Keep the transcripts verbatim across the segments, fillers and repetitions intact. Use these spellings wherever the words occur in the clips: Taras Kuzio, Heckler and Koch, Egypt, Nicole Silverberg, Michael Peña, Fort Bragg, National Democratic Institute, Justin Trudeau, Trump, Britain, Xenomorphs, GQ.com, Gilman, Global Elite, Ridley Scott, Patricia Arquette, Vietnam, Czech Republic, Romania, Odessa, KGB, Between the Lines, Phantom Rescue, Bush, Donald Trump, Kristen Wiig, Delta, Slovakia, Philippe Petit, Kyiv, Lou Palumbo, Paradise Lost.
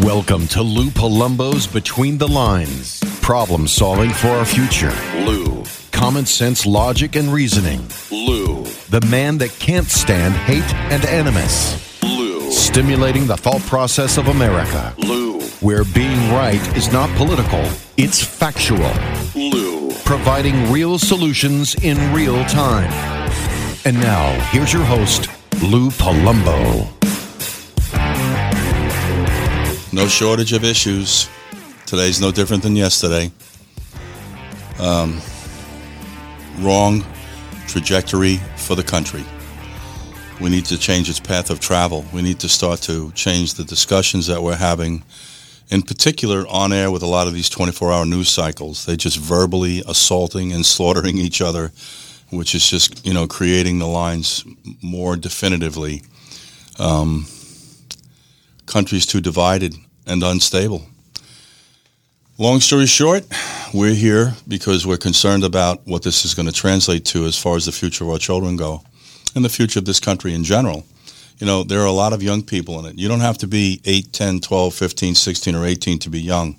Welcome to Lou Palumbo's Between the Lines, problem solving for our future. Lou, common sense, logic, and reasoning. Lou, the man that can't stand hate and animus. Lou, stimulating the thought process of America. Lou, where being right is not political, it's factual. Lou, providing real solutions in real time. And now, here's your host, Lou Palumbo. No shortage of issues. Today's no different than yesterday. Um, wrong trajectory for the country. We need to change its path of travel. We need to start to change the discussions that we're having, in particular on air with a lot of these twenty-four hour news cycles. They're just verbally assaulting and slaughtering each other, which is just, you know, creating the lines more definitively. Um, country's too divided and unstable. Long story short, we're here because we're concerned about what this is going to translate to as far as the future of our children go and the future of this country in general. You know, there are a lot of young people in it. You don't have to be eight, ten, twelve, fifteen, sixteen, or eighteen to be young.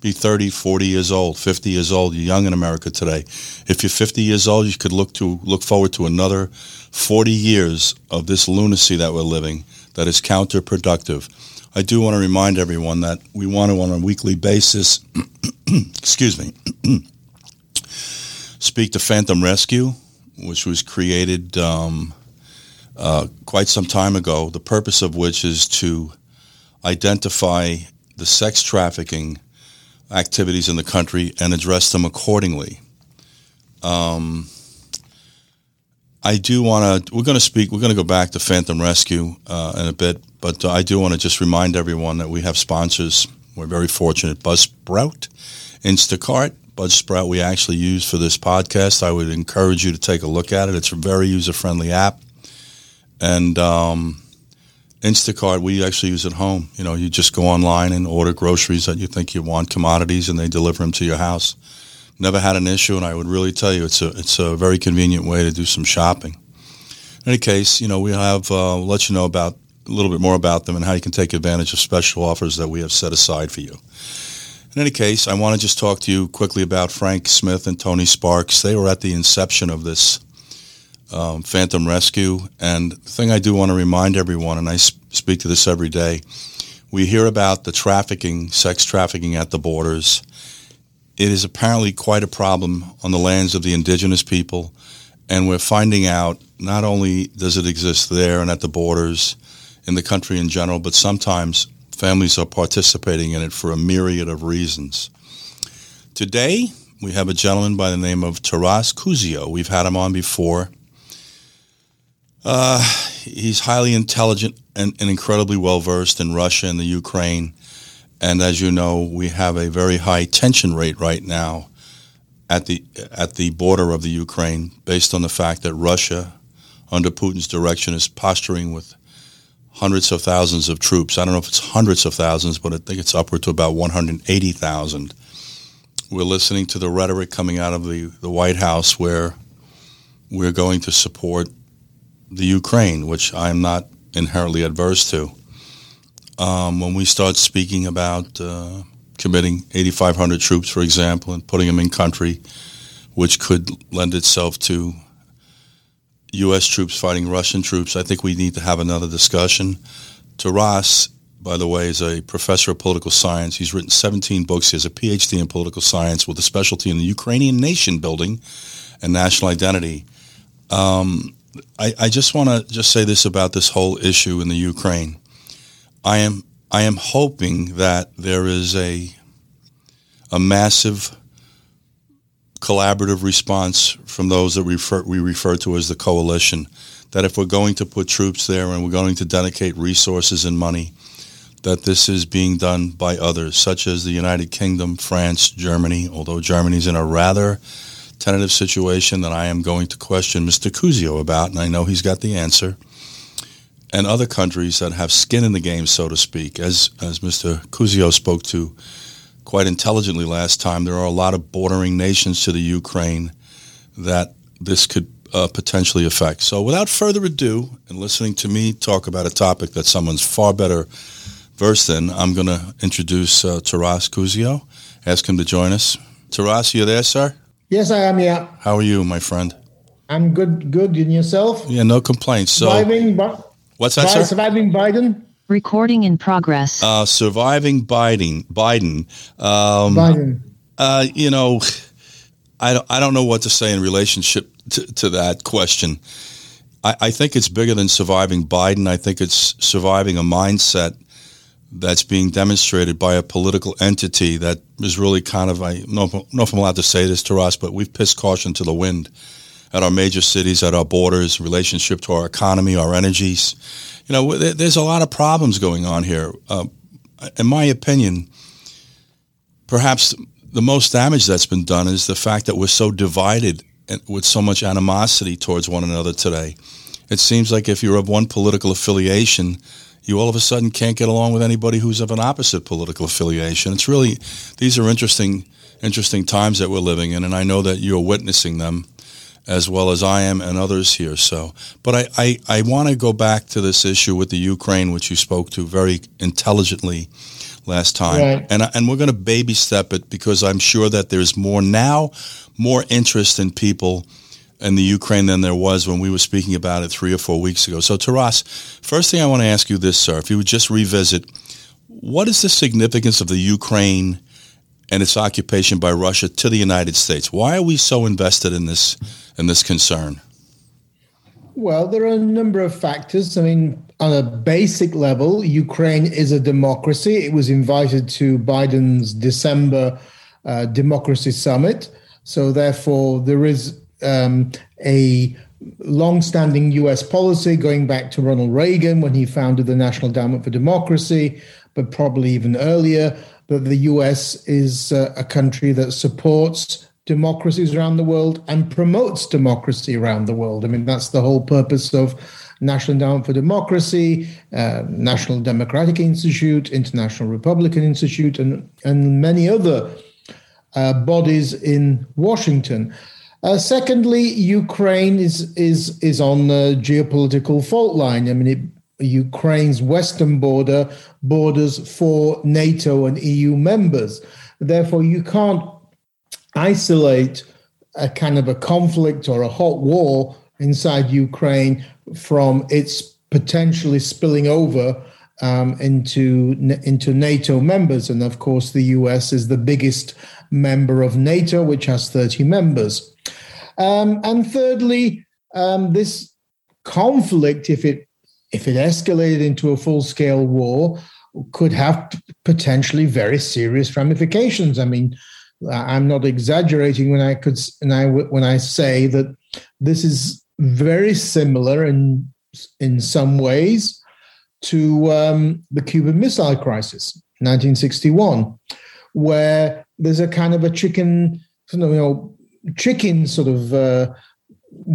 Be thirty, forty years old, fifty years old. You're young in America today. If you're fifty years old, you could look to look forward to another forty years of this lunacy that we're living that is counterproductive. I do want to remind everyone that we want to, on a weekly basis, excuse me, speak to Phantom Rescue, which was created um, uh, quite some time ago, the purpose of which is to identify the sex trafficking activities in the country and address them accordingly. Um, I do want to, we're going to speak, we're going to go back to Phantom Rescue uh, in a bit, but I do want to just remind everyone that we have sponsors. We're very fortunate. Buzzsprout, Instacart, Buzzsprout we actually use for this podcast. I would encourage you to take a look at it. It's a very user-friendly app. And um, Instacart, we actually use at home. You know, you just go online and order groceries that you think you want, commodities, and they deliver them to your house. Never had an issue, and I would really tell you it's a it's a very convenient way to do some shopping. In any case, you know, we have uh, we'll let you know about a little bit more about them and how you can take advantage of special offers that we have set aside for you. In any case, I want to just talk to you quickly about Frank Smith and Tony Sparks. They were at the inception of this um, Phantom Rescue, and the thing I do want to remind everyone, and I sp- speak to this every day, we hear about the trafficking, sex trafficking at the borders. It is apparently quite a problem on the lands of the indigenous people, and we're finding out not only does it exist there and at the borders in the country in general, but sometimes families are participating in it for a myriad of reasons. Today, we have a gentleman by the name of Taras Kuzio. We've had him on before. Uh, he's highly intelligent and, and incredibly well-versed in Russia and the Ukraine. And as you know, we have a very high tension rate right now at the at the border of the Ukraine based on the fact that Russia, under Putin's direction, is posturing with hundreds of thousands of troops. I don't know if it's hundreds of thousands, but I think it's upward to about one hundred eighty thousand. We're listening to the rhetoric coming out of the, the White House where we're going to support the Ukraine, which I'm not inherently adverse to. Um, when we start speaking about uh, committing eighty-five hundred troops, for example, and putting them in country, which could lend itself to U S troops fighting Russian troops, I think we need to have another discussion. Taras, by the way, is a professor of political science. He's written seventeen books. He has a P H D in political science with a specialty in the Ukrainian nation building and national identity. Um, I, I just want to just say this about this whole issue in the Ukraine. I am I am hoping that there is a a massive collaborative response from those that refer, we refer to as the coalition, that if we're going to put troops there and we're going to dedicate resources and money, that this is being done by others, such as the United Kingdom, France, Germany, although Germany's in a rather tentative situation that I am going to question Mister Kuzio about, and I know he's got the answer. And other countries that have skin in the game, so to speak. As as Mister Kuzio spoke to quite intelligently last time, there are a lot of bordering nations to the Ukraine that this could uh, potentially affect. So without further ado, and listening to me talk about a topic that someone's far better First, then, I'm going to introduce uh, Taras Kuzio, ask him to join us. Taras, you there, sir? Yes, I am, yeah. How are you, my friend? I'm good, good. And yourself? Yeah, no complaints. So, surviving, Bi- what's that, Bi- sir? Surviving Biden? Recording in progress. Uh, surviving Biden. Biden. Um, Biden. Uh, you know, I don't, I don't know what to say in relationship to, to that question. I, I think it's bigger than surviving Biden. I think it's surviving a mindset that's being demonstrated by a political entity that is really kind of, I don't know, know if I'm allowed to say this, Taras, but we've pissed caution to the wind at our major cities, at our borders, relationship to our economy, our energies. You know, there, there's a lot of problems going on here. Uh, in my opinion, perhaps the most damage that's been done is the fact that we're so divided and with so much animosity towards one another today. It seems like if you're of one political affiliation, you all of a sudden can't get along with anybody who's of an opposite political affiliation. It's really, these are interesting, interesting times that we're living in, and I know that you're witnessing them as well as I am and others here. So, but I, I, I want to go back to this issue with the Ukraine, which you spoke to very intelligently last time. Right. And, and we're going to baby step it because I'm sure that there's more now, more interest in people in the Ukraine than there was when we were speaking about it three or four weeks ago. So, Taras, first thing I want to ask you this, sir, if you would just revisit, what is the significance of the Ukraine and its occupation by Russia to the United States? Why are we so invested in this in this concern? Well, there are a number of factors. I mean, on a basic level, Ukraine is a democracy. It was invited to Biden's December uh, democracy summit. So, therefore, there is Um, a long-standing U S policy going back to Ronald Reagan when he founded the National Endowment for Democracy, but probably even earlier, that the U S is uh, a country that supports democracies around the world and promotes democracy around the world. I mean, that's the whole purpose of National Endowment for Democracy, uh, National Democratic Institute, International Republican Institute, and, and many other uh, bodies in Washington. Uh, secondly, Ukraine is is is on the geopolitical fault line. I mean, it, Ukraine's western border borders four NATO and E U members. Therefore, you can't isolate a kind of a conflict or a hot war inside Ukraine from its potentially spilling over um, into into NATO members. And of course, the U S is the biggest member of NATO, which has thirty members. Um, and thirdly, um, this conflict, if it if it escalated into a full-scale war, could have p- potentially very serious ramifications. I mean, I'm not exaggerating when I could and I when I say that this is very similar in in some ways to um, the Cuban Missile Crisis, nineteen sixty-one, where there's a kind of a chicken, you know. chicken sort of uh,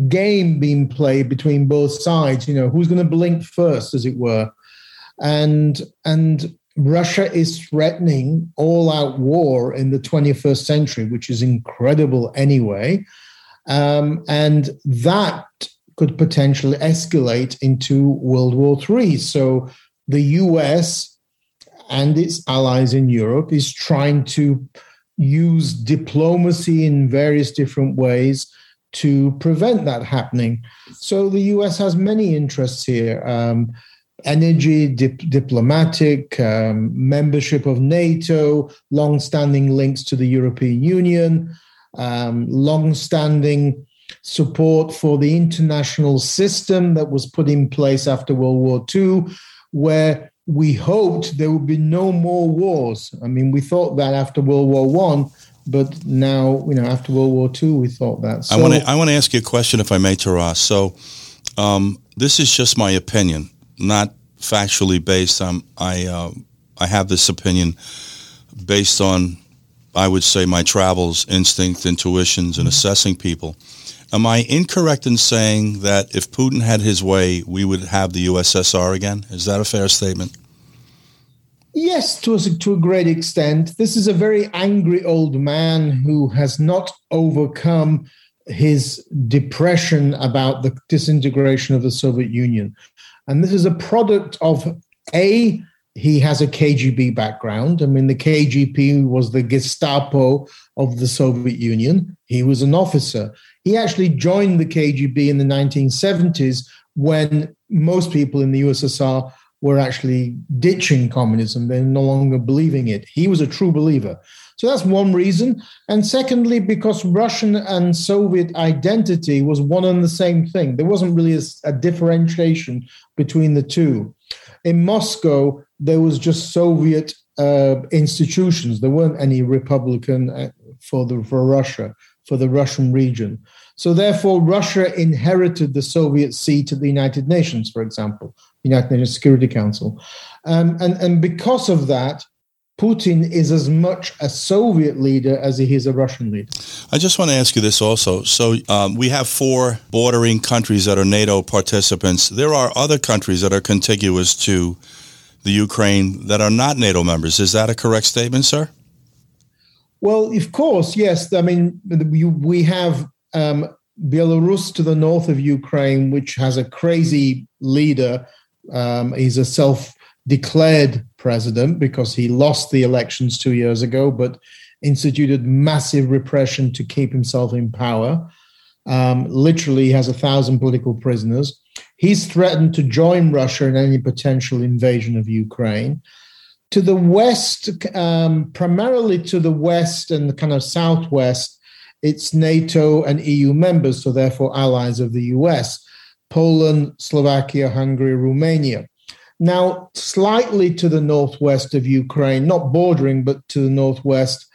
game being played between both sides, you know, who's going to blink first, as it were. And and Russia is threatening all-out war in the twenty-first century, which is incredible anyway. Um, and that could potentially escalate into World War Three. So the U S and its allies in Europe is trying to use diplomacy in various different ways to prevent that happening. So the U S has many interests here, um, energy, dip- diplomatic, um, membership of NATO, long-standing links to the European Union, um, long-standing support for the international system that was put in place after World War Two, where we hoped there would be no more wars. I mean, we thought that after World War One, but now, you know, after World War Two, we thought that. So, I want to I want to ask you a question, if I may, Taras. So, um, this is just my opinion, not factually based. I'm, I uh, I have this opinion based on, I would say, my travels, instinct, intuitions, and assessing people. Am I incorrect in saying that if Putin had his way, we would have the U S S R again? Is that a fair statement? Yes, to a, to a great extent. This is a very angry old man who has not overcome his depression about the disintegration of the Soviet Union. And this is a product of, A, he has a K G B background. I mean, the K G B was the Gestapo of the Soviet Union. He was an officer. He actually joined the K G B in the nineteen seventies when most people in the U S S R were actually ditching communism. They're no longer believing it. He was a true believer. So that's one reason. And secondly, because Russian and Soviet identity was one and the same thing. There wasn't really a, a differentiation between the two. In Moscow, there was just Soviet uh, institutions. There weren't any Republican for the for Russia, for the Russian region. So therefore, Russia inherited the Soviet seat at the United Nations, for example, United Nations Security Council. Um, and, and because of that, Putin is as much a Soviet leader as he is a Russian leader. I just want to ask you this also. So um, we have four bordering countries that are NATO participants. There are other countries that are contiguous to the Ukraine that are not NATO members. Is that a correct statement, sir? Well, of course, yes. I mean, we have um, Belarus to the north of Ukraine, which has a crazy leader. Um, he's a self declared president because he lost the elections two years ago, but instituted massive repression to keep himself in power. Um, literally, he has a thousand political prisoners. He's threatened to join Russia in any potential invasion of Ukraine. To the west, um, primarily to the west and the kind of southwest, it's NATO and E U members, so therefore allies of the U S, Poland, Slovakia, Hungary, Romania. Now, slightly to the northwest of Ukraine, not bordering, but to the northwest,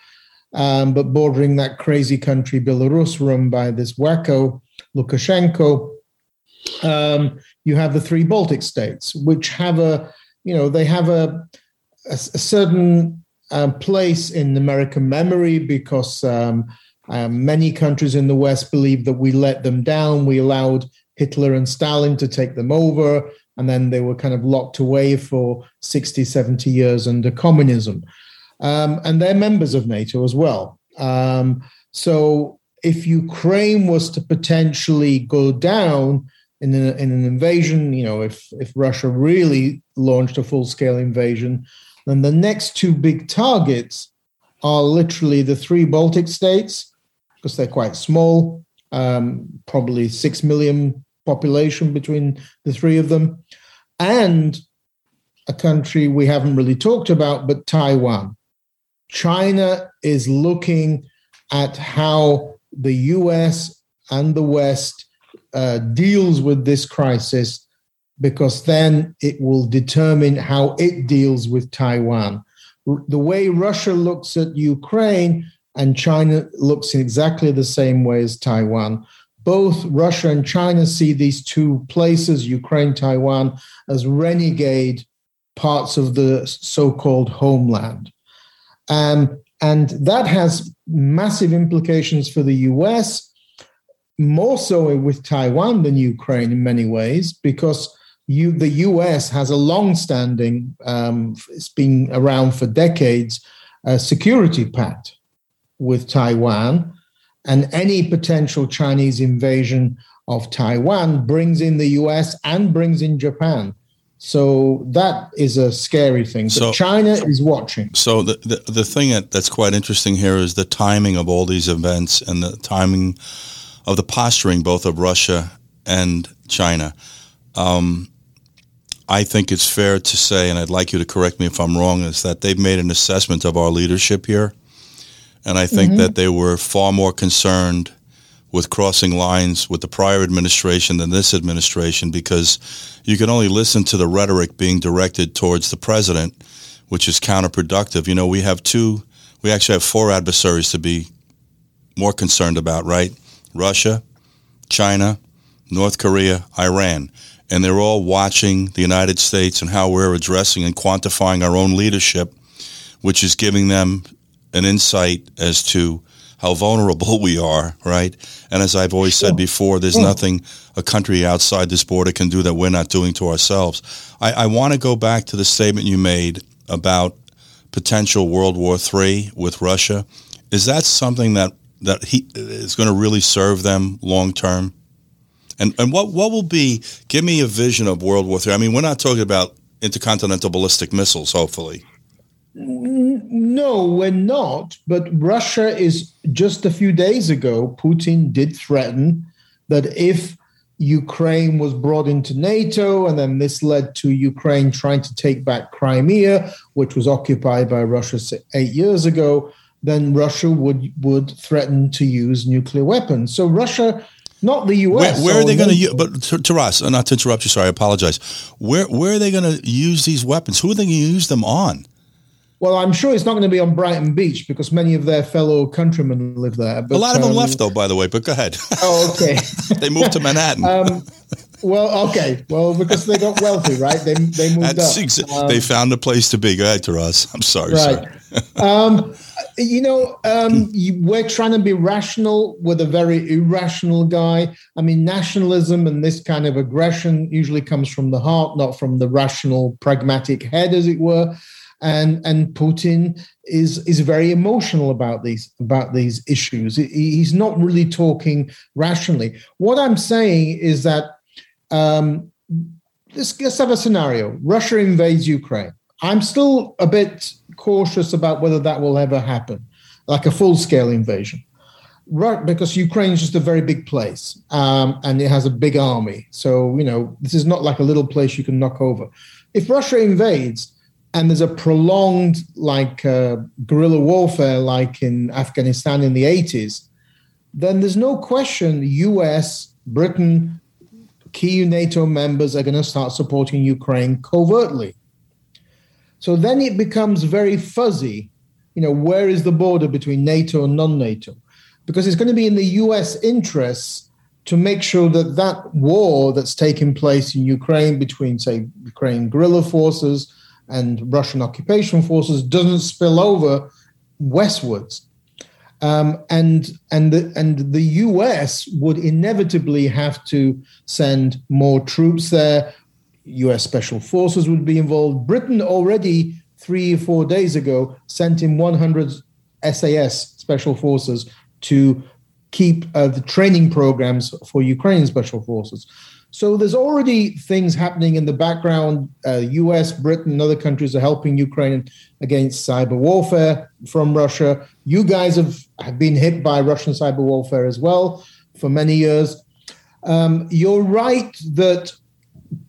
um, but bordering that crazy country, Belarus, run by this wacko, Lukashenko, um, you have the three Baltic states, which have a, you know, they have a, a, a certain uh, place in American memory because um, uh, many countries in the West believe that we let them down. We allowed Hitler and Stalin to take them over. And then they were kind of locked away for sixty, seventy years under communism. Um, and they're members of NATO as well. Um, so if Ukraine was to potentially go down in, a, in an invasion, you know, if, if Russia really launched a full-scale invasion, then the next two big targets are literally the three Baltic states, because they're quite small, um, probably six million population between the three of them, and a country we haven't really talked about, but Taiwan. China is looking at how the U S and the West uh, deals with this crisis, because then it will determine how it deals with Taiwan. R- the way Russia looks at Ukraine and China looks in exactly the same way as Taiwan. Both Russia and China see these two places, Ukraine, Taiwan, as renegade parts of the so-called homeland. Um, and that has massive implications for the U S, more so with Taiwan than Ukraine in many ways, because you, the U S has a long-standing, um, it's been around for decades, uh, security pact with Taiwan. And any potential Chinese invasion of Taiwan brings in the U S and brings in Japan. So that is a scary thing. So but China is watching. So the, the, the thing that, that's quite interesting here is the timing of all these events and the timing of the posturing both of Russia and China. Um, I think it's fair to say, and I'd like you to correct me if I'm wrong, is that they've made an assessment of our leadership here. And I think mm-hmm. that they were far more concerned with crossing lines with the prior administration than this administration, because you can only listen to the rhetoric being directed towards the president, which is counterproductive. You know, we have two, we actually have four adversaries to be more concerned about, right? Russia, China, North Korea, Iran. And they're all watching the United States and how we're addressing and quantifying our own leadership, which is giving them an insight as to how vulnerable we are, right? And as I've always said before, there's nothing a country outside this border can do that we're not doing to ourselves. I, I want to go back to the statement you made about potential World War Three with Russia. Is that something that, that he, is going to really serve them long term? And and what, what will be, give me a vision of World War Three. I mean, we're not talking about intercontinental ballistic missiles, hopefully. No, we're not. But Russia is, just a few days ago, Putin did threaten that if Ukraine was brought into NATO, and then this led to Ukraine trying to take back Crimea, which was occupied by Russia eight years ago, then Russia would, would threaten to use nuclear weapons. So Russia, not the U S. Where, where are they going to use, but Taras, not to interrupt you, sorry, I apologize. Where, where are they going to use these weapons? Who are they going to use them on? Well, I'm sure it's not going to be on Brighton Beach because many of their fellow countrymen live there. But, a lot of them um, left, though, by the way, but go ahead. Oh, okay. They moved to Manhattan. Um, well, okay. Well, because they got wealthy, right? They they moved That's up. Exa- um, they found a place to be. Go ahead, Taras. I'm sorry. Right. Sorry. um, you know, um, you, we're trying to be rational with a very irrational guy. I mean, nationalism and this kind of aggression usually comes from the heart, not from the rational, pragmatic head, as it were. And and Putin is is very emotional about these about these issues. He's not really talking rationally. What I'm saying is that um, let's, let's have a scenario. Russia invades Ukraine. I'm still a bit cautious about whether that will ever happen, like a full-scale invasion, right? Because Ukraine is just a very big place, um, and it has a big army. So, you know, this is not like a little place you can knock over. If Russia invades, and there's a prolonged, like, uh, guerrilla warfare, like in Afghanistan in the eighties, then there's no question the U S, Britain, key NATO members are going to start supporting Ukraine covertly. So then it becomes very fuzzy, you know, where is the border between NATO and non-NATO? Because it's going to be in the U S interests to make sure that that war that's taking place in Ukraine between, say, Ukraine guerrilla forces and Russian occupation forces doesn't spill over westwards. Um, and and the, and the U S would inevitably have to send more troops there. U S special forces would be involved. Britain already three or four days ago sent in one hundred S A S special forces to keep uh, the training programs for Ukrainian special forces. So there's already things happening in the background. Uh, U S, Britain, and other countries are helping Ukraine against cyber warfare from Russia. You guys have, have been hit by Russian cyber warfare as well for many years. Um, you're right that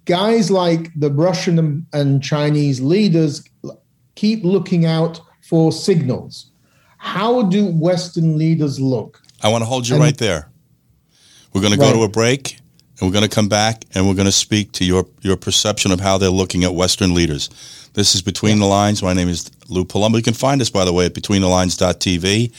guys like the Russian and, and Chinese leaders keep looking out for signals. How do Western leaders look? I want to hold you and, right there. We're going to go right. to a break. And we're going to come back and we're going to speak to your, your perception of how they're looking at Western leaders. This is Between the Lines. My name is Lou Palumbo. You can find us, by the way, at between the lines dot t v.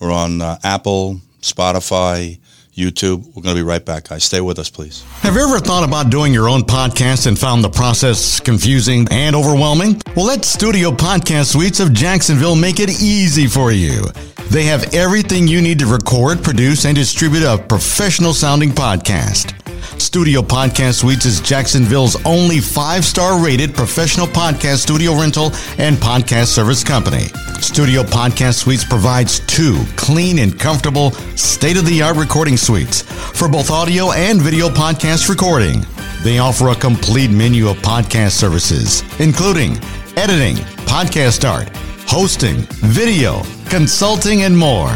We're on uh, Apple, Spotify, YouTube. We're going to be right back, guys. Stay with us, please. Have you ever thought about doing your own podcast and found the process confusing and overwhelming? Well, let Studio Podcast Suites of Jacksonville make it easy for you. They have everything you need to record, produce, and distribute a professional-sounding podcast. Studio Podcast Suites is Jacksonville's only five-star rated professional podcast studio rental and podcast service company. Studio Podcast Suites provides two clean and comfortable state-of-the-art recording suites for both audio and video podcast recording. They offer a complete menu of podcast services, including editing, podcast art, hosting, video, consulting, and more.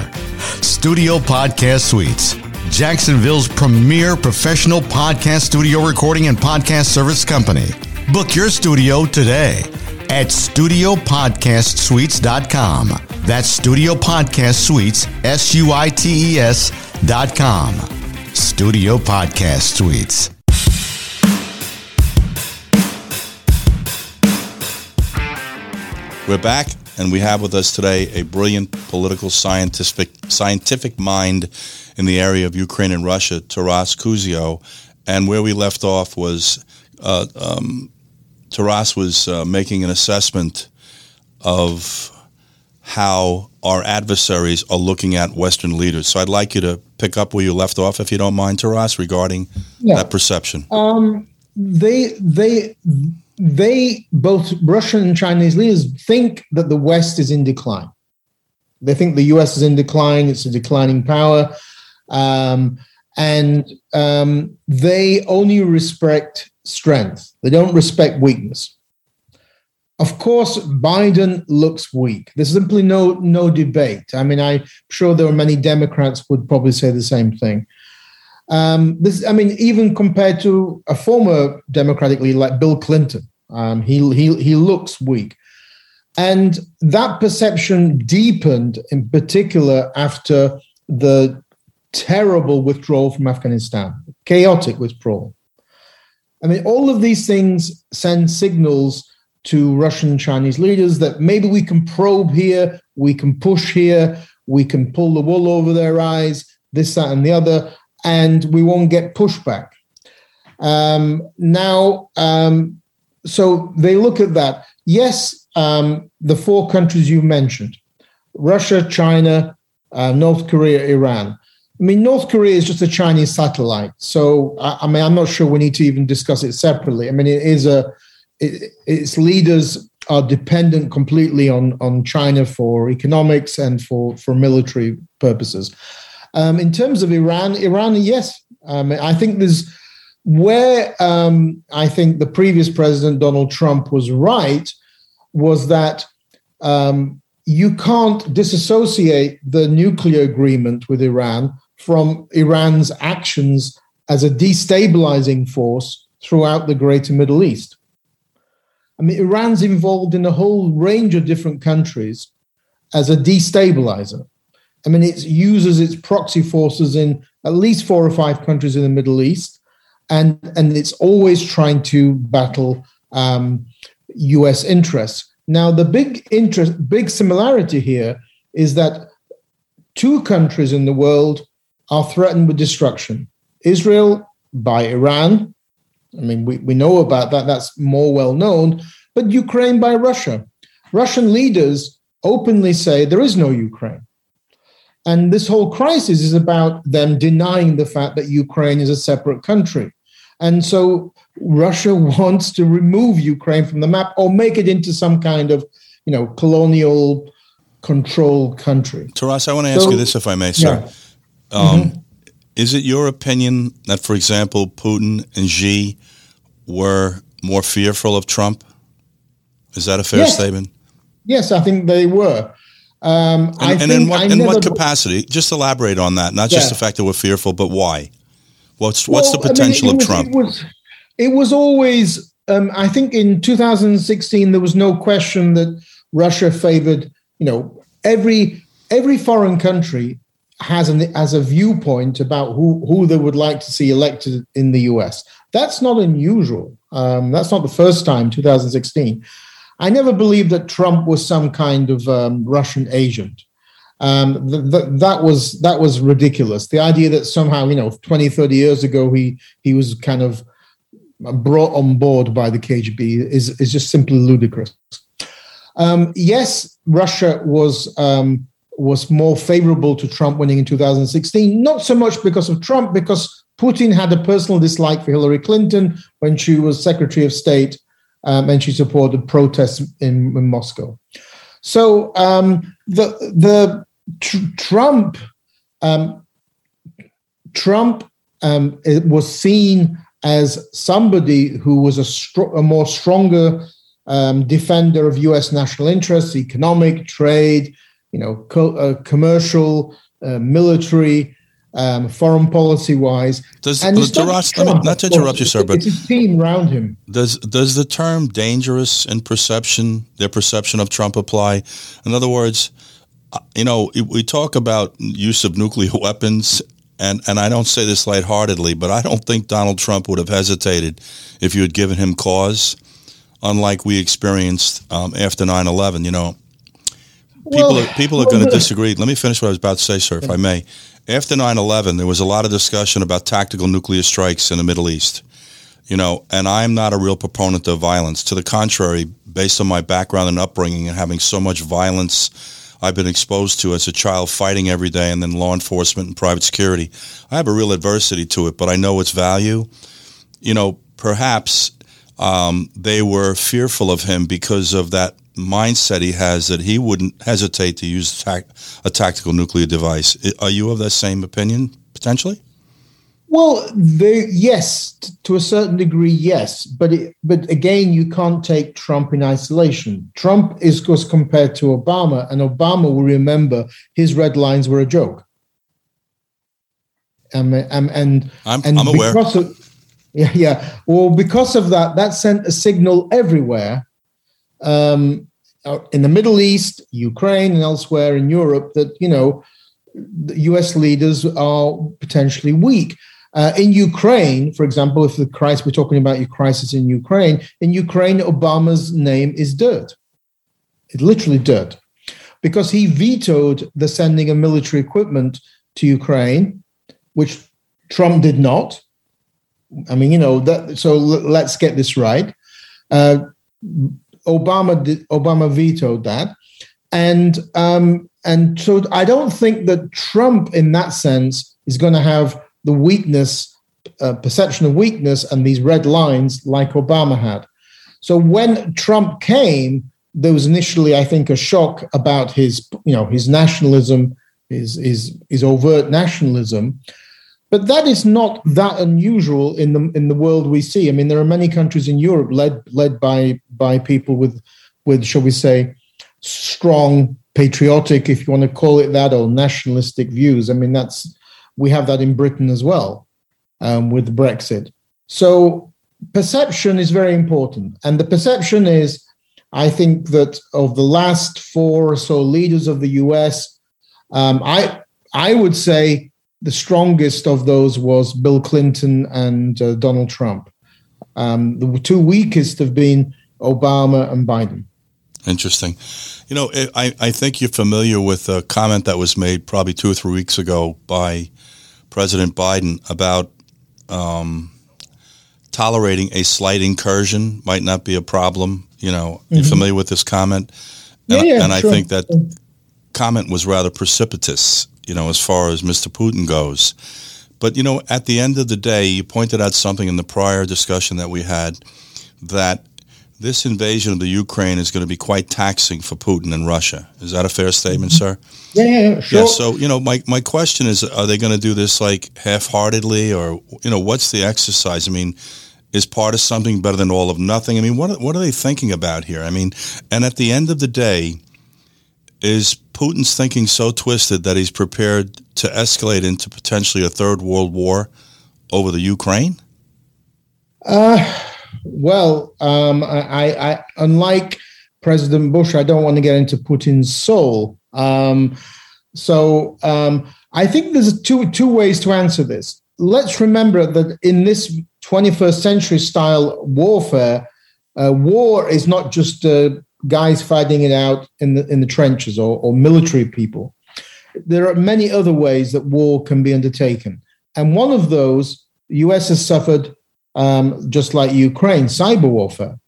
Studio Podcast Suites, Jacksonville's premier professional podcast studio recording and podcast service company. Book your studio today at studio podcast suites dot com. That's Studio Podcast Suites, S U I T E S dot com. Studio Podcast Suites. We're back, and we have with us today a brilliant political scientific scientific mind in the area of Ukraine and Russia, Taras Kuzio. And where we left off was uh, um, Taras was uh, making an assessment of how our adversaries are looking at Western leaders. So I'd like you to pick up where you left off, if you don't mind, Taras, regarding yeah. that perception. Um, they, they, they, both Russian and Chinese leaders think that the West is in decline. They think the U S is in decline. It's a declining power. Um, and um, they only respect strength. They don't respect weakness. Of course, Biden looks weak. There's simply no no debate. I mean, I'm sure there are many Democrats who would probably say the same thing. Um, this, I mean, even compared to a former democratically like Bill Clinton, um, he he he looks weak, and that perception deepened in particular after the terrible withdrawal from Afghanistan, chaotic withdrawal. I mean, all of these things send signals to Russian and Chinese leaders that maybe we can probe here, we can push here, we can pull the wool over their eyes, this, that, and the other, and we won't get pushback. Um, now, um, so they look at that. Yes, um, the four countries you mentioned, Russia, China, uh, North Korea, Iran. I mean, North Korea is just a Chinese satellite. So, I, I mean, I'm not sure we need to even discuss it separately. I mean, it is a, it, its leaders are dependent completely on, on China for economics and for, for military purposes. Um, in terms of Iran, Iran, yes. Um, I think there's where um, I think the previous president, Donald Trump, was right was that um, you can't disassociate the nuclear agreement with Iran from Iran's actions as a destabilizing force throughout the greater Middle East. I mean, Iran's involved in a whole range of different countries as a destabilizer. I mean, it uses its proxy forces in at least four or five countries in the Middle East, and, and it's always trying to battle um, U S interests. Now, the big interest, big similarity here is that two countries in the world are threatened with destruction. Israel by Iran. I mean, we, we know about that. That's more well known. But Ukraine by Russia. Russian leaders openly say there is no Ukraine. And this whole crisis is about them denying the fact that Ukraine is a separate country. And so Russia wants to remove Ukraine from the map or make it into some kind of, you know, colonial control country. Taras, I want to ask so, you this, if I may, sir. Yeah. Um, mm-hmm. Is it your opinion that, for example, Putin and Xi were more fearful of Trump? Is that a fair yes. statement? Yes, I think they were. Um, and I and think in what, I in never... what capacity? Just elaborate on that, not yeah. just the fact that we're fearful, but why? What's what's well, the potential I mean, it, it of was, Trump? It was, it was always, um, I think in two thousand sixteen, there was no question that Russia favored, you know, every every foreign country has an as a viewpoint about who, who they would like to see elected in the U S. That's not unusual. Um, that's not the first time, two thousand sixteen. I never believed that Trump was some kind of um, Russian agent. Um, th- th- that was that was ridiculous. The idea that somehow, you know, twenty, thirty years ago, he he was kind of brought on board by the K G B is, is just simply ludicrous. Um, yes, Russia was um, was more favorable to Trump winning in two thousand sixteen, not so much because of Trump, because Putin had a personal dislike for Hillary Clinton when she was Secretary of State um, and she supported protests in, in Moscow. So um, the the tr- Trump um, Trump um, it was seen as somebody who was a, str- a more stronger um, defender of U S national interests, economic, trade, you know, co- uh, commercial, uh, military, um, foreign policy wise. Does, and does Taras, Trump, I mean, not to interrupt course, you, sir, but it's a team around him. Does does the term dangerous in perception, their perception of Trump, apply? In other words, you know, we talk about use of nuclear weapons, and, and I don't say this lightheartedly, but I don't think Donald Trump would have hesitated if you had given him cause, unlike we experienced um, after nine eleven, you know. People well, are, people are well, going to disagree. Let me finish what I was about to say, sir, if I may. After nine eleven, there was a lot of discussion about tactical nuclear strikes in the Middle East, you know, and I'm not a real proponent of violence. To the contrary, based on my background and upbringing and having so much violence I've been exposed to as a child, fighting every day, and then law enforcement and private security, I have a real adversity to it, but I know its value. You know, perhaps um, they were fearful of him because of that mindset he has, that he wouldn't hesitate to use a tactical nuclear device. Are you of that same opinion, potentially? Well, the, yes, t- to a certain degree, yes. But it, but again, you can't take Trump in isolation. Trump is, was compared to Obama, and Obama will remember his red lines were a joke. Um, um, and I'm, and I'm aware. Of, yeah, yeah. Well, because of that, that sent a signal everywhere, um, in the Middle East, Ukraine, and elsewhere in Europe, that, you know, the U S leaders are potentially weak. Uh, in Ukraine, for example, if the crisis, we're talking about your crisis in Ukraine, in Ukraine, Obama's name is dirt. It's literally dirt. Because he vetoed the sending of military equipment to Ukraine, which Trump did not. I mean, you know, that, so l- let's get this right. Uh, Obama did, Obama vetoed that. And um, and so I don't think that Trump, in that sense, is going to have the weakness, uh, perception of weakness and these red lines like Obama had. So when Trump came, there was initially, I think, a shock about his, you know, his nationalism, his, his, his overt nationalism. But that is not that unusual in the in the world we see. I mean, there are many countries in Europe led led by by people with with, shall we say, strong patriotic, if you want to call it that, or nationalistic views. I mean, that's we have that in Britain as well, um, with Brexit. So perception is very important, and the perception is, I think, that of the last four or so leaders of the U S, um, I I would say. The strongest of those was Bill Clinton and uh, Donald Trump. Um, the two weakest have been Obama and Biden. Interesting. You know, I, I think you're familiar with a comment that was made probably two or three weeks ago by President Biden about um, tolerating a slight incursion might not be a problem. You know, mm-hmm. You're familiar with this comment? And, yeah, yeah, and sure. I think that comment was rather precipitous. You know, as far as Mister Putin goes. But, you know, at the end of the day, you pointed out something in the prior discussion that we had, that this invasion of the Ukraine is going to be quite taxing for Putin and Russia. Is that a fair statement, sir? Yeah, yeah, sure. Yeah, so, you know, my, my question is, are they going to do this, like, half-heartedly? Or, you know, what's the exercise? I mean, is part of something better than all of nothing? I mean, what what are they thinking about here? I mean, and at the end of the day, is Putin's thinking so twisted that he's prepared to escalate into potentially a third world war over the Ukraine? Uh, well, um, I, I, unlike President Bush, I don't want to get into Putin's soul. Um, so um, I think there's two two ways to answer this. Let's remember that in this twenty-first century style warfare, uh, war is not just a uh, guys fighting it out in the in the trenches or, or military people. There are many other ways that war can be undertaken. And one of those, the U S has suffered, um, just like Ukraine, cyber warfare.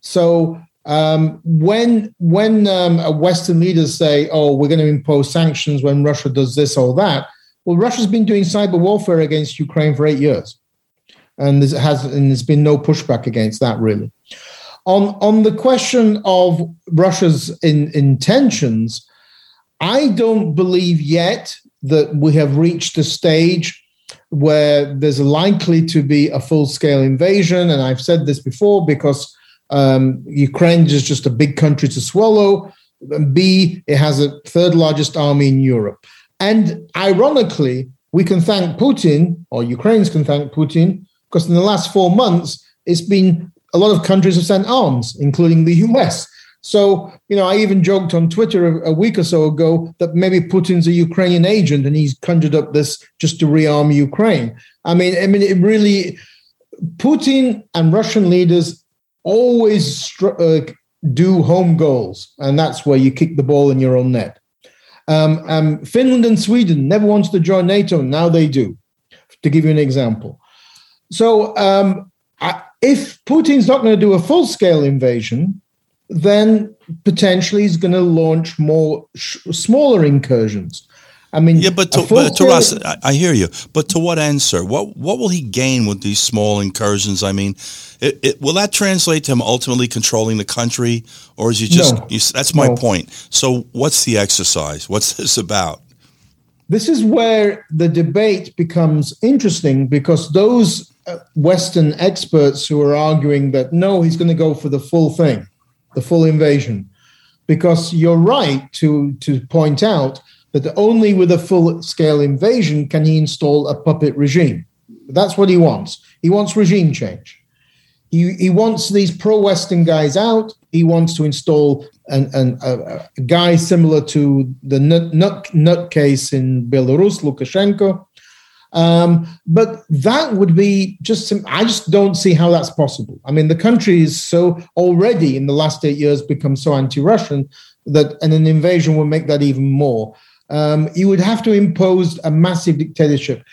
So um, when when um, Western leaders say, oh, we're going to impose sanctions when Russia does this or that, well, Russia's been doing cyber warfare against Ukraine for eight years. And, this has, and there's been no pushback against that, really. On on the question of Russia's in, intentions, I don't believe yet that we have reached a stage where there's likely to be a full-scale invasion. And I've said this before, because um, Ukraine is just a big country to swallow. And B, it has a third largest army in Europe. And ironically, we can thank Putin, or Ukrainians can thank Putin, because in the last four months, it's been... a lot of countries have sent arms, including the U S. So, you know, I even joked on Twitter a, a week or so ago that maybe Putin's a Ukrainian agent and he's conjured up this just to rearm Ukraine. I mean, I mean, it really, Putin and Russian leaders always str- uh, do home goals, and that's where you kick the ball in your own net. Um, um, Finland and Sweden never wanted to join NATO. Now they do, to give you an example. So, um, I, if Putin's not going to do a full-scale invasion, then potentially he's going to launch more sh- smaller incursions. I mean, yeah, but, to, but Taras, I, I hear you. But to what end, sir? What what will he gain with these small incursions? I mean, it, it, will that translate to him ultimately controlling the country, or is he just? No. You, that's my no. point. So, what's the exercise? What's this about? This is where the debate becomes interesting, because those Western experts who are arguing that, no, he's going to go for the full thing, the full invasion, because you're right to, to point out that only with a full-scale invasion can he install a puppet regime. That's what he wants. He wants regime change. He, he wants these pro-Western guys out. He wants to install an, an, a, a guy similar to the nut, nut, nut case in Belarus, Lukashenko. Um, but that would be just, some, I just don't see how that's possible. I mean, the country is so already in the last eight years become so anti-Russian that and an invasion will make that even more. Um, you would have to impose a massive dictatorship.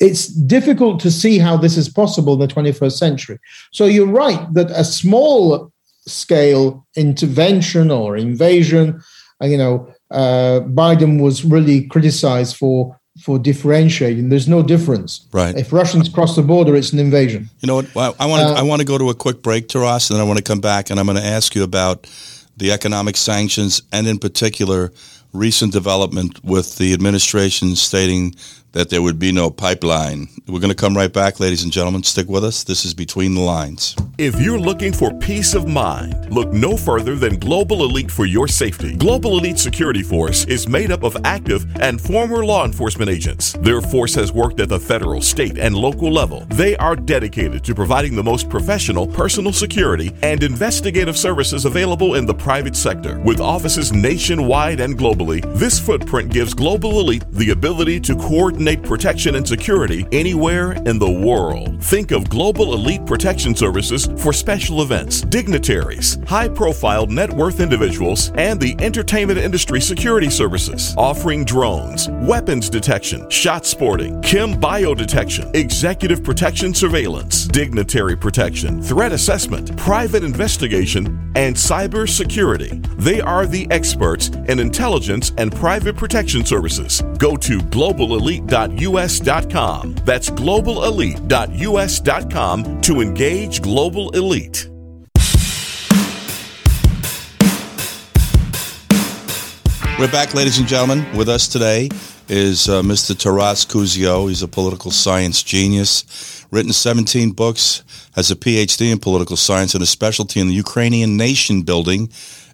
It's difficult to see how this is possible in the twenty-first century. So you're right that a small scale intervention or invasion, you know, uh, Biden was really criticized for for differentiating. There's no difference. Right. If Russians cross the border, it's an invasion. You know what? I want to uh, I want to go to a quick break, Taras, and then I want to come back and I'm going to ask you about the economic sanctions and, in particular, recent development with the administration stating that there would be no pipeline. We're going to come right back, ladies and gentlemen. Stick with us. This is Between the Lines. If you're looking for peace of mind, look no further than Global Elite for your safety. Global Elite Security Force is made up of active and former law enforcement agents. Their force has worked at the federal, state, and local level. They are dedicated to providing the most professional personal security and investigative services available in the private sector. With offices nationwide and globally, this footprint gives Global Elite the ability to coordinate protection and security anywhere in the world. Think of Global Elite Protection Services for special events, dignitaries, high-profile net worth individuals, and the entertainment industry security services, offering drones, weapons detection, shot sporting, chem bio detection, executive protection surveillance, dignitary protection, threat assessment, private investigation, and cyber security. They are the experts in intelligence and private protection services. Go to Global Elite global elite dot u s dot com. That's global elite dot u s dot com to engage Global Elite. We're back, ladies and gentlemen. With us today is uh, Mister Taras Kuzio. He's a political science genius, written seventeen books, has a P H D in political science and a specialty in the Ukrainian nation building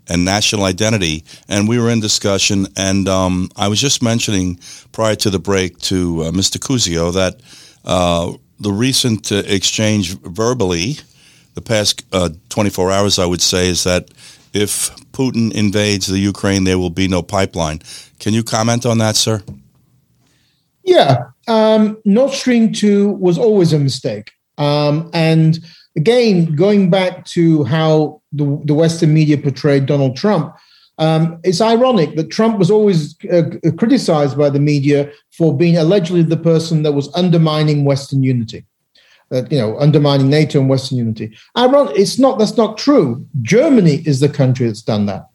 and national identity. And we were in discussion, and um, I was just mentioning prior to the break to uh, Mister Kuzio that uh, the recent uh, exchange verbally, the past uh, twenty-four hours, I would say, is that if Putin invades the Ukraine, there will be no pipeline. Can you comment on that, sir? Yeah. Um, Nord Stream two was always a mistake. Um, and again, going back to how the, the Western media portrayed Donald Trump, um, it's ironic that Trump was always uh, criticized by the media for being allegedly the person that was undermining Western unity, uh, you know, undermining NATO and Western unity. Iron- it's not, that's not true. Germany is the country that's done that.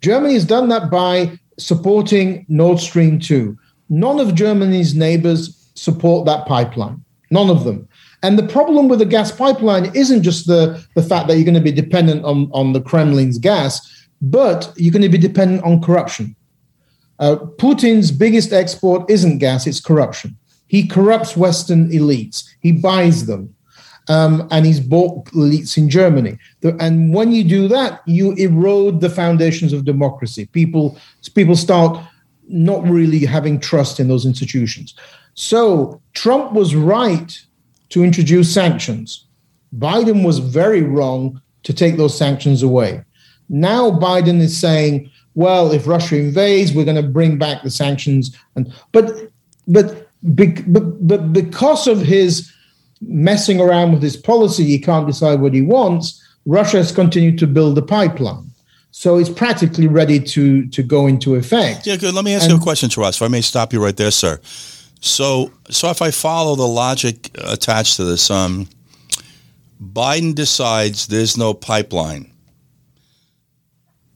Germany has done that by supporting Nord Stream two. None of Germany's neighbors support that pipeline. None of them. And the problem with the gas pipeline isn't just the, the fact that you're going to be dependent on, on the Kremlin's gas, but you're going to be dependent on corruption. Uh, Putin's biggest export isn't gas, it's corruption. He corrupts Western elites. He buys them. Um, and he's bought elites in Germany. And when you do that, you erode the foundations of democracy. People, people start not really having trust in those institutions. So Trump was right to introduce sanctions. Biden was very wrong to take those sanctions away. Now Biden is saying, well, if Russia invades, we're going to bring back the sanctions. And but but but, but because of his messing around with his policy, he can't decide what he wants. Russia has continued to build the pipeline. So it's practically ready to, to go into effect. Yeah, good. Let me ask and, you a question, Taras, if I may stop you right there, sir. So, so if I follow the logic attached to this, um, Biden decides there's no pipeline.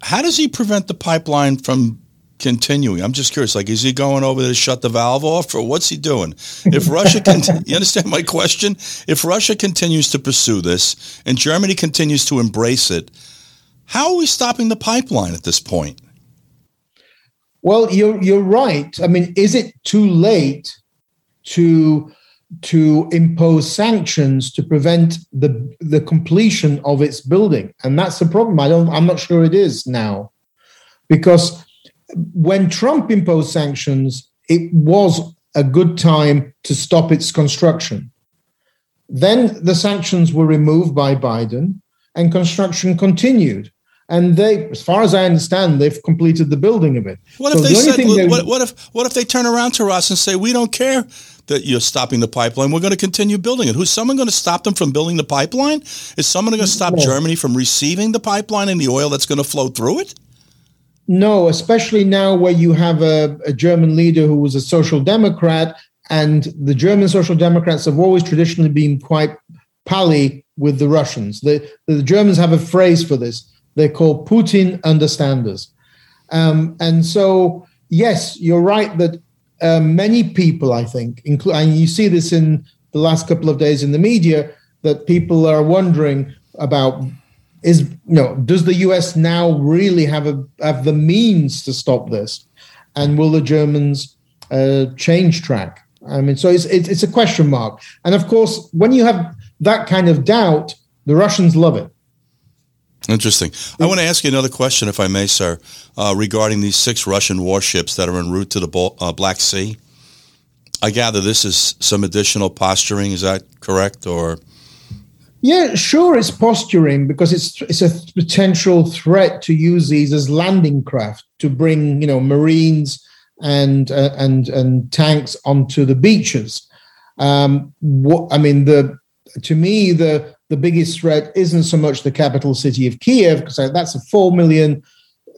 How does he prevent the pipeline from continuing? I'm just curious. Like, is he going over there to shut the valve off, or what's he doing? If Russia, can, you understand my question? If Russia continues to pursue this and Germany continues to embrace it, how are we stopping the pipeline at this point? Well, you're you're right. I mean, is it too late to to impose sanctions to prevent the the completion of its building? And that's the problem. I don't. I'm not sure it is now, because when Trump imposed sanctions, it was a good time to stop its construction. Then the sanctions were removed by Biden, and construction continued. And they, as far as I understand, they've completed the building of it. What if so they the said? They, what, what if? What if they turn around to us and say, "We don't care that you're stopping the pipeline. We're going to continue building it." Who's someone going to stop them from building the pipeline? Is someone going to stop no. Germany from receiving the pipeline and the oil that's going to flow through it? No, especially now where you have a, a German leader who was a social democrat, and the German social democrats have always traditionally been quite pally with the Russians. The, the Germans have a phrase for this. They call Putin understanders. Um, and so, yes, you're right that uh, many people, I think, inclu- and you see this in the last couple of days in the media, that people are wondering about, is you know, does the U S now really have, a, have the means to stop this? And will the Germans uh, change track? I mean, so it's, it's, it's a question mark. And, of course, when you have that kind of doubt, the Russians love it. Interesting. I want to ask you another question, if I may, sir, uh, regarding these six Russian warships that are en route to the Bal- uh, Black Sea. I gather this is some additional posturing. Is that correct? Or yeah, sure, it's posturing because it's it's a th- potential threat to use these as landing craft to bring you know Marines and uh, and and tanks onto the beaches. Um, what I mean, the to me the. The biggest threat isn't so much the capital city of Kiev, because that's a four million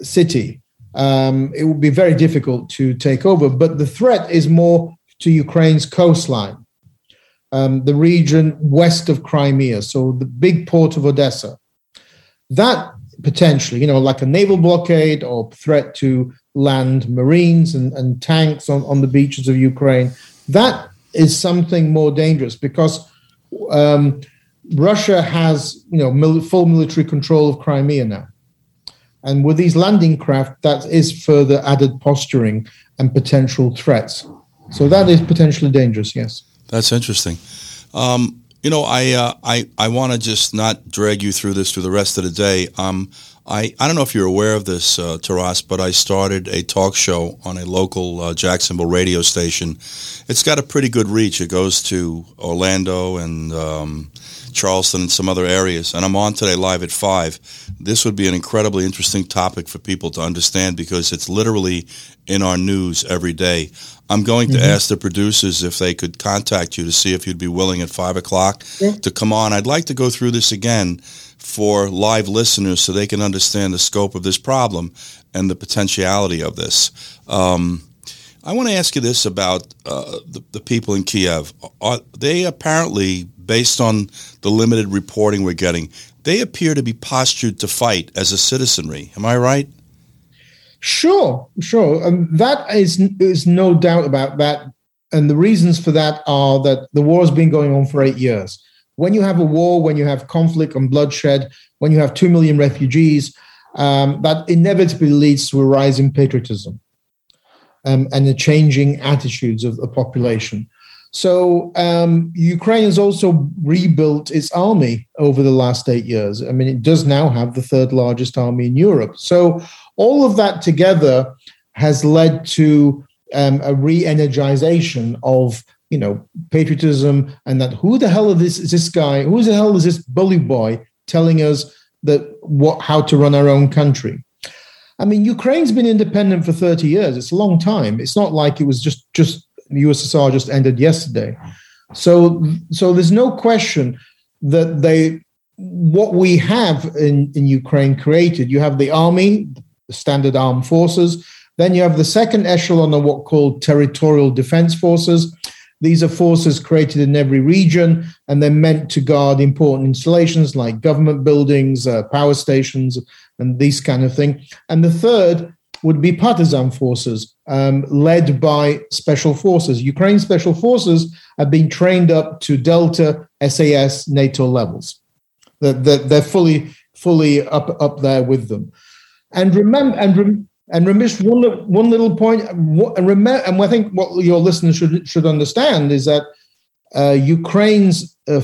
city. Um, it would be very difficult to take over. But the threat is more to Ukraine's coastline, um, the region west of Crimea, so the big port of Odessa. That potentially, you know, like a naval blockade or threat to land Marines and, and tanks on, on the beaches of Ukraine, that is something more dangerous because... Um, Russia has, you know, mil- full military control of Crimea now. And with these landing craft, that is further added posturing and potential threats. So that is potentially dangerous, yes. That's interesting. Um, you know, I uh, I, I want to just not drag you through this through the rest of the day. Um, I, I don't know if you're aware of this, uh, Taras, but I started a talk show on a local uh, Jacksonville radio station. It's got a pretty good reach. It goes to Orlando and... Um, Charleston and some other areas, and I'm on today live at five. This would be an incredibly interesting topic for people to understand because it's literally in our news every day. I'm going to mm-hmm. ask the producers if they could contact you to see if you'd be willing at five o'clock yeah. to come on. I'd like to go through this again for live listeners so they can understand the scope of this problem and the potentiality of this. Um, I want to ask you this about uh, the, the people in Kiev. Are they apparently... Based on the limited reporting we're getting, they appear to be postured to fight as a citizenry. Am I right? Sure, sure. Um, that is, is no doubt about that. And the reasons for that are that the war has been going on for eight years. When you have a war, when you have conflict and bloodshed, when you have two million refugees, um, that inevitably leads to a rise in patriotism um, and the changing attitudes of the population. So um, Ukraine has also rebuilt its army over the last eight years. I mean, it does now have the third largest army in Europe. So all of that together has led to um, a re-energization of, you know, patriotism and that who the hell is this, is this guy? Who the hell is this bully boy telling us that what how to run our own country? I mean, Ukraine's been independent for thirty years. It's a long time. It's not like it was just just. The U S S R just ended yesterday. So so there's no question that they what we have in, in Ukraine created. You have the army, the standard armed forces. Then you have the second echelon of what called territorial defense forces. These are forces created in every region, and they're meant to guard important installations like government buildings, uh, power stations, and these kind of thing. And the third would be partisan forces um, led by special forces. Ukraine's special forces have been trained up to Delta, S A S, NATO levels. They're, they're fully, fully up, up there with them. And remember, and rem- And Ramesh, one one little point, and I think what your listeners should should understand is that uh, Ukraine's uh,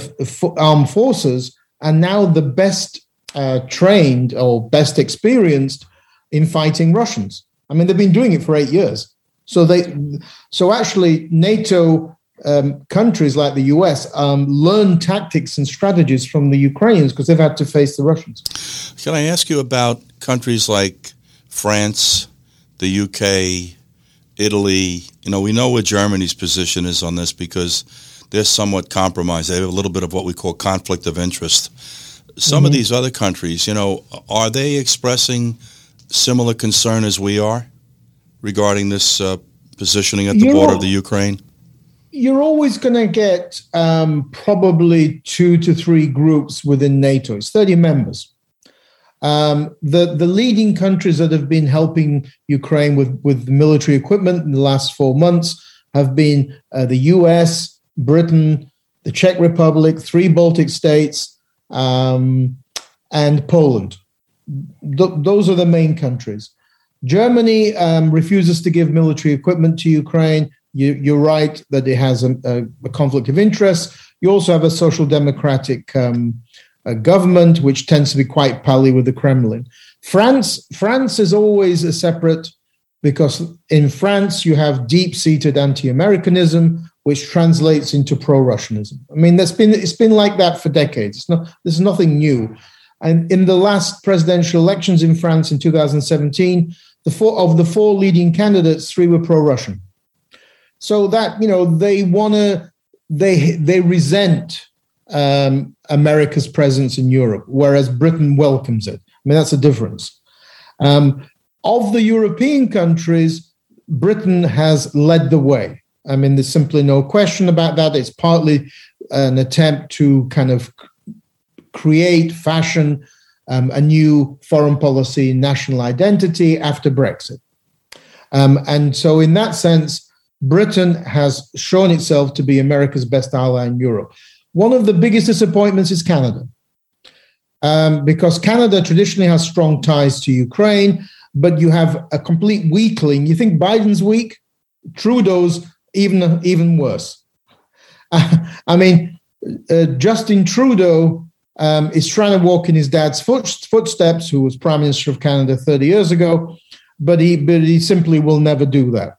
armed forces are now the best uh, trained or best experienced in fighting Russians. I mean, they've been doing it for eight years. So they, so actually, NATO um, countries like the U S um, learn tactics and strategies from the Ukrainians because they've had to face the Russians. Can I ask you about countries like France, the U K, Italy? You know, we know where Germany's position is on this because they're somewhat compromised. They have a little bit of what we call conflict of interest. Some mm-hmm. of these other countries, you know, are they expressing similar concern as we are regarding this uh, positioning at the you're, border of the Ukraine? You're always going to get um, probably two to three groups within NATO. It's thirty members. Um, the, the leading countries that have been helping Ukraine with, with military equipment in the last four months have been uh, the U S, Britain, the Czech Republic, three Baltic states, um, and Poland. Th- those are the main countries. Germany um, refuses to give military equipment to Ukraine. You, you're right that it has a, a, a conflict of interest. You also have a social democratic um, a government, which tends to be quite pally with the Kremlin. France, France is always a separate, because in France you have deep-seated anti-Americanism, which translates into pro-Russianism. I mean, that's been it's been like that for decades. It's not there's nothing new. And in the last presidential elections in France in two thousand seventeen, the four of the four leading candidates, three were pro-Russian. So that, you know, they wanna they they resent Um, America's presence in Europe, whereas Britain welcomes it. I mean, that's a difference. Um, of the European countries, Britain has led the way. I mean, there's simply no question about that. It's partly an attempt to kind of create, fashion um, a new foreign policy, national identity after Brexit. Um, and so in that sense, Britain has shown itself to be America's best ally in Europe. One of the biggest disappointments is Canada, um, because Canada traditionally has strong ties to Ukraine, but you have a complete weakling. You think Biden's weak? Trudeau's even, even worse. Uh, I mean, uh, Justin Trudeau um, is trying to walk in his dad's foot, footsteps, who was Prime Minister of Canada thirty years ago, but he, but he simply will never do that.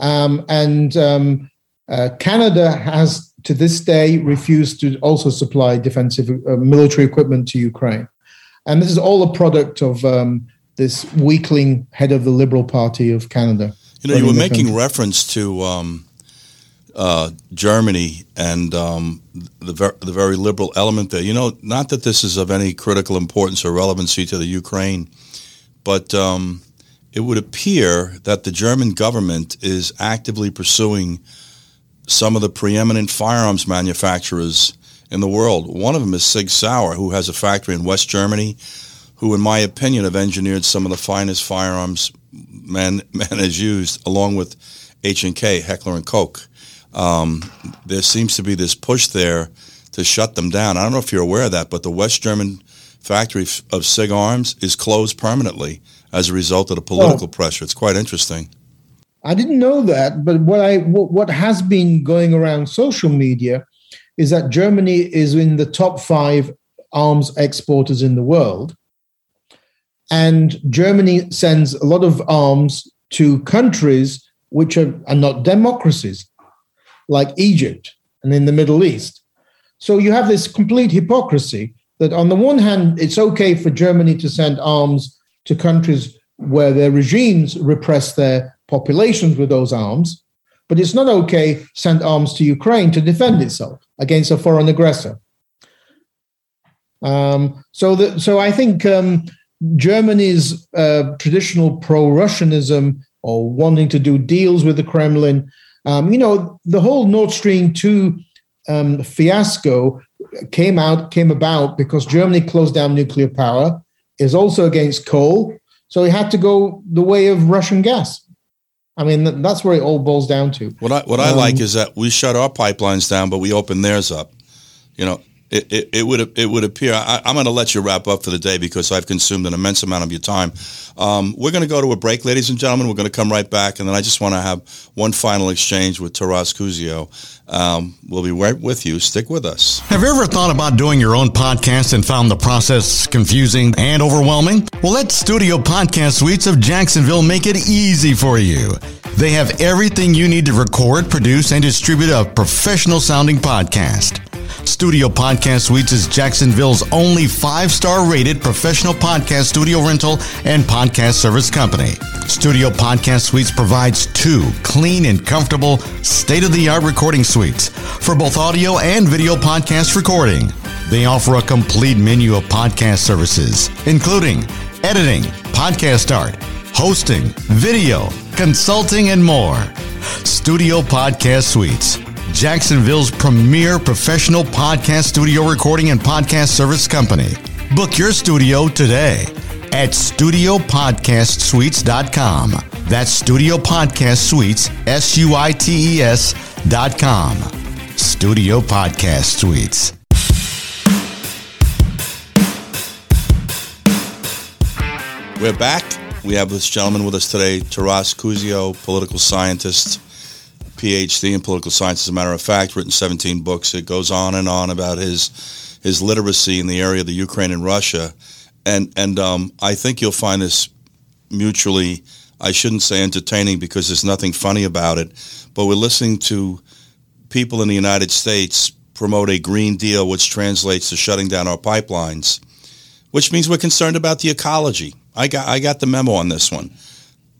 Um, and um, uh, Canada has, to this day, refused to also supply defensive uh, military equipment to Ukraine. And this is all a product of um, this weakling head of the Liberal Party of Canada. You know, you were making country. reference to um, uh, Germany and um, the, ver- the very liberal element there. You know, not that this is of any critical importance or relevancy to the Ukraine, but um, it would appear that the German government is actively pursuing some of the preeminent firearms manufacturers in the world. One of them is Sig Sauer, who has a factory in West Germany, who, in my opinion, have engineered some of the finest firearms man, man has used, along with H and K, Heckler and Koch. Um, there seems to be this push there to shut them down. I don't know if you're aware of that, but the West German factory of Sig Arms is closed permanently as a result of the political oh. pressure. It's quite interesting. I didn't know that, but what I what, what has been going around social media is that Germany is in the top five arms exporters in the world. And Germany sends a lot of arms to countries which are, are not democracies, like Egypt and in the Middle East. So you have this complete hypocrisy that on the one hand, it's okay for Germany to send arms to countries where their regimes repress their populations with those arms, but it's not okay to send arms to Ukraine to defend itself against a foreign aggressor. Um, so, the, so I think um, Germany's uh, traditional pro-Russianism or wanting to do deals with the Kremlin, um, you know, the whole Nord Stream two um, fiasco came out came about because Germany closed down nuclear power, is also against coal, so it had to go the way of Russian gas. I mean, that's where it all boils down to. What I what I um, like is that we shut our pipelines down, but we open theirs up. You know, It, it, it would it would appear. I, I'm going to let you wrap up for the day because I've consumed an immense amount of your time. Um, we're going to go to a break, ladies and gentlemen. We're going to come right back, and then I just want to have one final exchange with Taras Kuzio. Um, we'll be right with you. Stick with us. Have you ever thought about doing your own podcast and found the process confusing and overwhelming? Well, let Studio Podcast Suites of Jacksonville make it easy for you. They have everything you need to record, produce, and distribute a professional-sounding podcast. Studio Podcast Suites is Jacksonville's only five-star rated professional podcast studio rental and podcast service company. Studio Podcast Suites provides two clean and comfortable state-of-the-art recording suites for both audio and video podcast recording. They offer a complete menu of podcast services, including editing, podcast art, hosting, video, consulting, and more. Studio Podcast Suites, Jacksonville's premier professional podcast studio recording and podcast service company. Book your studio today at studio podcast suites dot com. That's Studio Podcast Suites, S U I T E S dot com. Studio Podcast Suites. We're back. We have this gentleman with us today, Taras Kuzio, political scientist, P H D in political science, as a matter of fact, written seventeen books. It goes on and on about his his literacy in the area of the Ukraine and Russia. And and um, I think you'll find this mutually, I shouldn't say entertaining because there's nothing funny about it, but we're listening to people in the United States promote a Green Deal, which translates to shutting down our pipelines, which means we're concerned about the ecology. I got I got the memo on this one.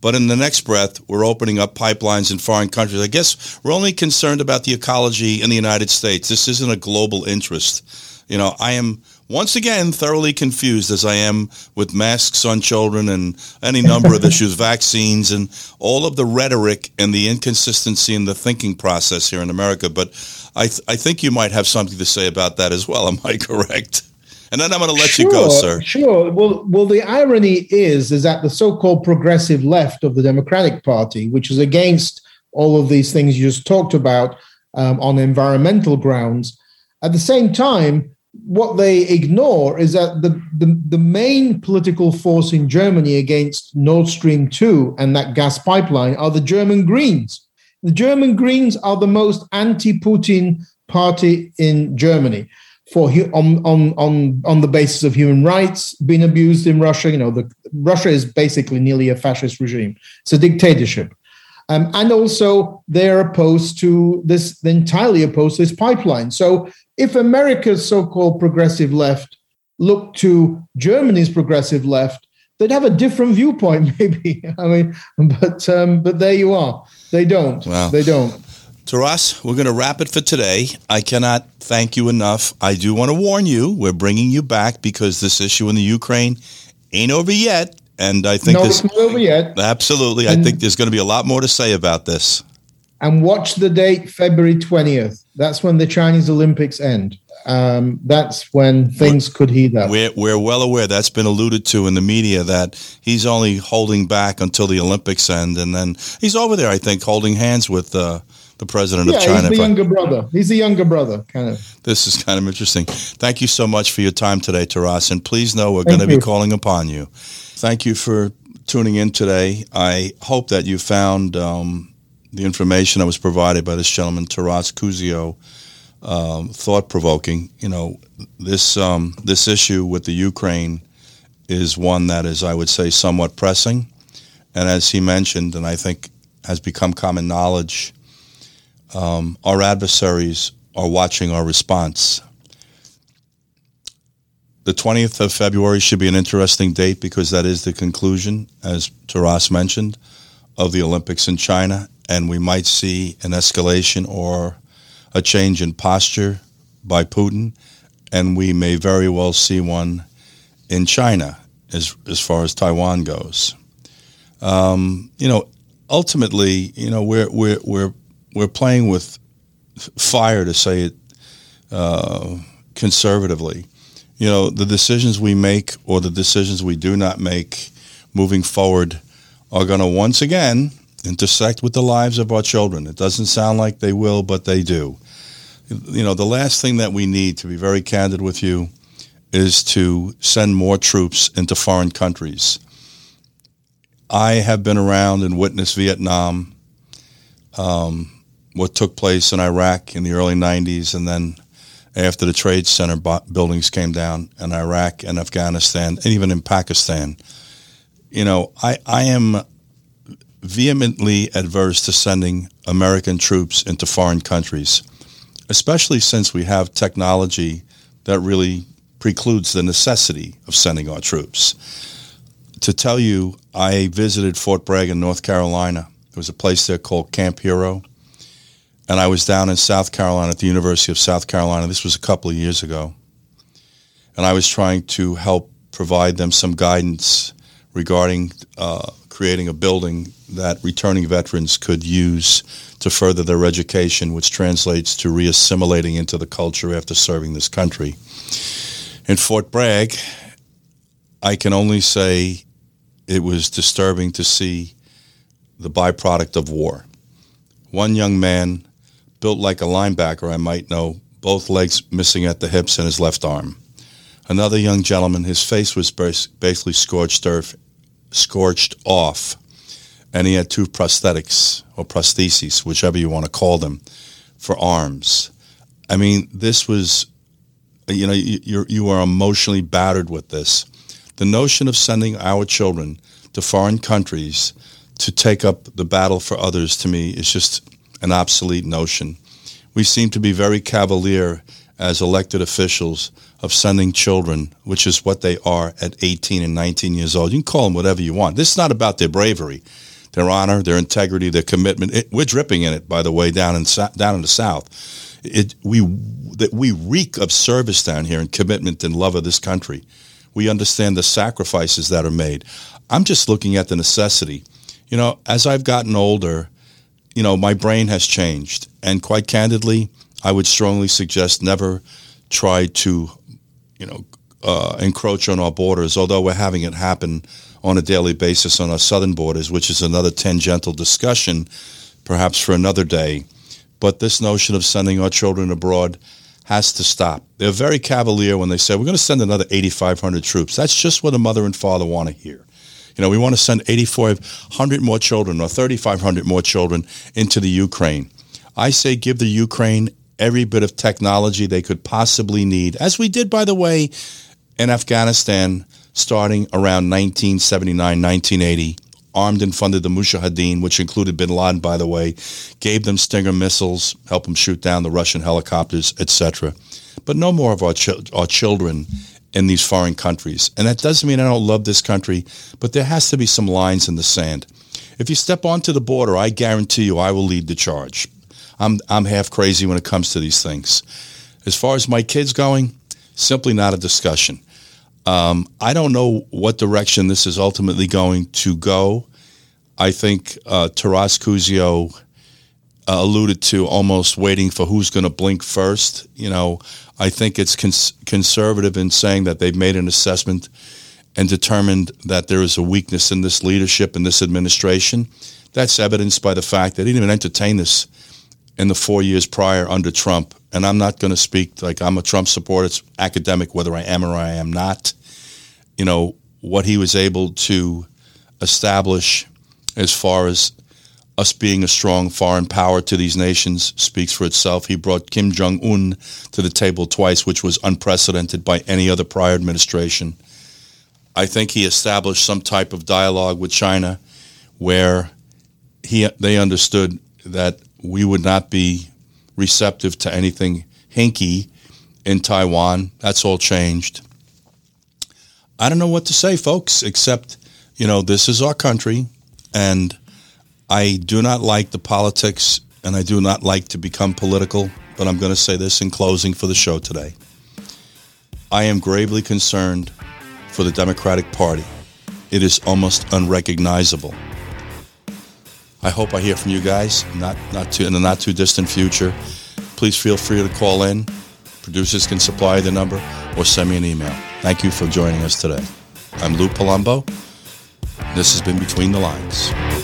But in the next breath, we're opening up pipelines in foreign countries. I guess we're only concerned about the ecology in the United States. This isn't a global interest. You know, I am once again thoroughly confused, as I am with masks on children and any number of issues, vaccines, and all of the rhetoric and the inconsistency in the thinking process here in America. But I th- I think you might have something to say about that as well. Am I correct? And then I'm going to let sure, you go, sir. Sure. Well, well, the irony is, is that the so-called progressive left of the Democratic Party, which is against all of these things you just talked about um, on environmental grounds, at the same time, what they ignore is that the, the, the main political force in Germany against Nord Stream two and that gas pipeline are the German Greens. The German Greens are the most anti-Putin party in Germany. For on on on on the basis of human rights being abused in Russia, you know, the, Russia is basically nearly a fascist regime. It's a dictatorship, um, and also they're opposed to this, entirely opposed to this pipeline. So, if America's so-called progressive left looked to Germany's progressive left, they'd have a different viewpoint, maybe. I mean, but um, but there you are. They don't. Wow. They don't. Taras, we're going to wrap it for today. I cannot thank you enough. I do want to warn you, we're bringing you back because this issue in the Ukraine ain't over yet. And I think no, this, it's not over yet. Absolutely. And I think there's going to be a lot more to say about this. And watch the date, February twentieth. That's when the Chinese Olympics end. Um, that's when things we're, could heat up. We're, we're well aware. That's been alluded to in the media that he's only holding back until the Olympics end. And then he's over there, I think, holding hands with... Uh, The president yeah, of China. He's the younger brother. He's the younger brother, kind of. This is kind of interesting. Thank you so much for your time today, Taras. And please know we're Thank going to you. be calling upon you. Thank you for tuning in today. I hope that you found um, the information that was provided by this gentleman, Taras Kuzio, um, thought-provoking. You know, this um, this issue with the Ukraine is one that is, I would say, somewhat pressing. And as he mentioned, and I think has become common knowledge, Um, our adversaries are watching our response. The twentieth of February should be an interesting date because that is the conclusion, as Taras mentioned, of the Olympics in China. And we might see an escalation or a change in posture by Putin. And we may very well see one in China as, as far as Taiwan goes. Um, you know, ultimately, you know, we're, we're, we're, We're playing with fire, to say it uh, conservatively. You know, the decisions we make or the decisions we do not make moving forward are going to once again intersect with the lives of our children. It doesn't sound like they will, but they do. you know, the last thing that we need, to be very candid with you, is to send more troops into foreign countries. I have been around and witnessed Vietnam, um, what took place in Iraq in the early nineties, and then after the Trade Center bo- buildings came down in Iraq and Afghanistan, and even in Pakistan. You know, I, I am vehemently adverse to sending American troops into foreign countries, especially since we have technology that really precludes the necessity of sending our troops. To tell you, I visited Fort Bragg in North Carolina. There was a place there called Camp Hero. And I was down in South Carolina at the University of South Carolina. This was a couple of years ago. And I was trying to help provide them some guidance regarding uh, creating a building that returning veterans could use to further their education, which translates to reassimilating into the culture after serving this country. In Fort Bragg, I can only say it was disturbing to see the byproduct of war. One young man, built like a linebacker, I might know, both legs missing at the hips and his left arm. Another young gentleman, his face was basically scorched earth, scorched off, and he had two prosthetics or prostheses, whichever you want to call them, for arms. I mean, this was... You know, you you are emotionally battered with this. The notion of sending our children to foreign countries to take up the battle for others, to me, is just an obsolete notion. We seem to be very cavalier as elected officials of sending children, which is what they are at eighteen and nineteen years old. You can call them whatever you want. This is not about their bravery, their honor, their integrity, their commitment. It, we're dripping in it, by the way, down in down in the South. It we that we reek of service down here and commitment and love of this country. We understand the sacrifices that are made. I'm just looking at the necessity. You know, as I've gotten older, you know, my brain has changed. And quite candidly, I would strongly suggest never try to, you know, uh, encroach on our borders, although we're having it happen on a daily basis on our southern borders, which is another tangential discussion, perhaps for another day. But this notion of sending our children abroad has to stop. They're very cavalier when they say, we're going to send another eighty-five hundred troops. That's just what a mother and father want to hear. You know, we want to send eighty-five hundred more children or thirty-five hundred more children into the Ukraine. I say give the Ukraine every bit of technology they could possibly need, as we did, by the way, in Afghanistan starting around nineteen seventy-nine, nineteen eighty. Armed and funded the Mujahideen, which included bin Laden, by the way, gave them Stinger missiles, helped them shoot down the Russian helicopters, et cetera. But no more of our chi- our children in these foreign countries. And that doesn't mean I don't love this country, but there has to be some lines in the sand. If you step onto the border, I guarantee you I will lead the charge. I'm I'm half crazy when it comes to these things. As far as my kids going, simply not a discussion. Um, I don't know what direction this is ultimately going to go. I think uh, Taras Kuzio uh, alluded to almost waiting for who's going to blink first. You know, I think it's cons- conservative in saying that they've made an assessment and determined that there is a weakness in this leadership and this administration. That's evidenced by the fact that they didn't even entertain this in the four years prior under Trump. And I'm not going to speak like I'm a Trump supporter. It's academic whether I am or I am not. You know, what he was able to establish as far as us being a strong foreign power to these nations speaks for itself. He brought Kim Jong-un to the table twice, which was unprecedented by any other prior administration. I think he established some type of dialogue with China where he they understood that we would not be receptive to anything hinky in Taiwan. That's all changed. I don't know what to say, folks, except, you know, this is our country, and I do not like the politics, and I do not like to become political, but I'm going to say this in closing for the show today. I am gravely concerned for the Democratic Party. It is almost unrecognizable. I hope I hear from you guys not, not too, in the not-too-distant future. Please feel free to call in. Producers can supply the number or send me an email. Thank you for joining us today. I'm Lou Palumbo. This has been Between the Lines.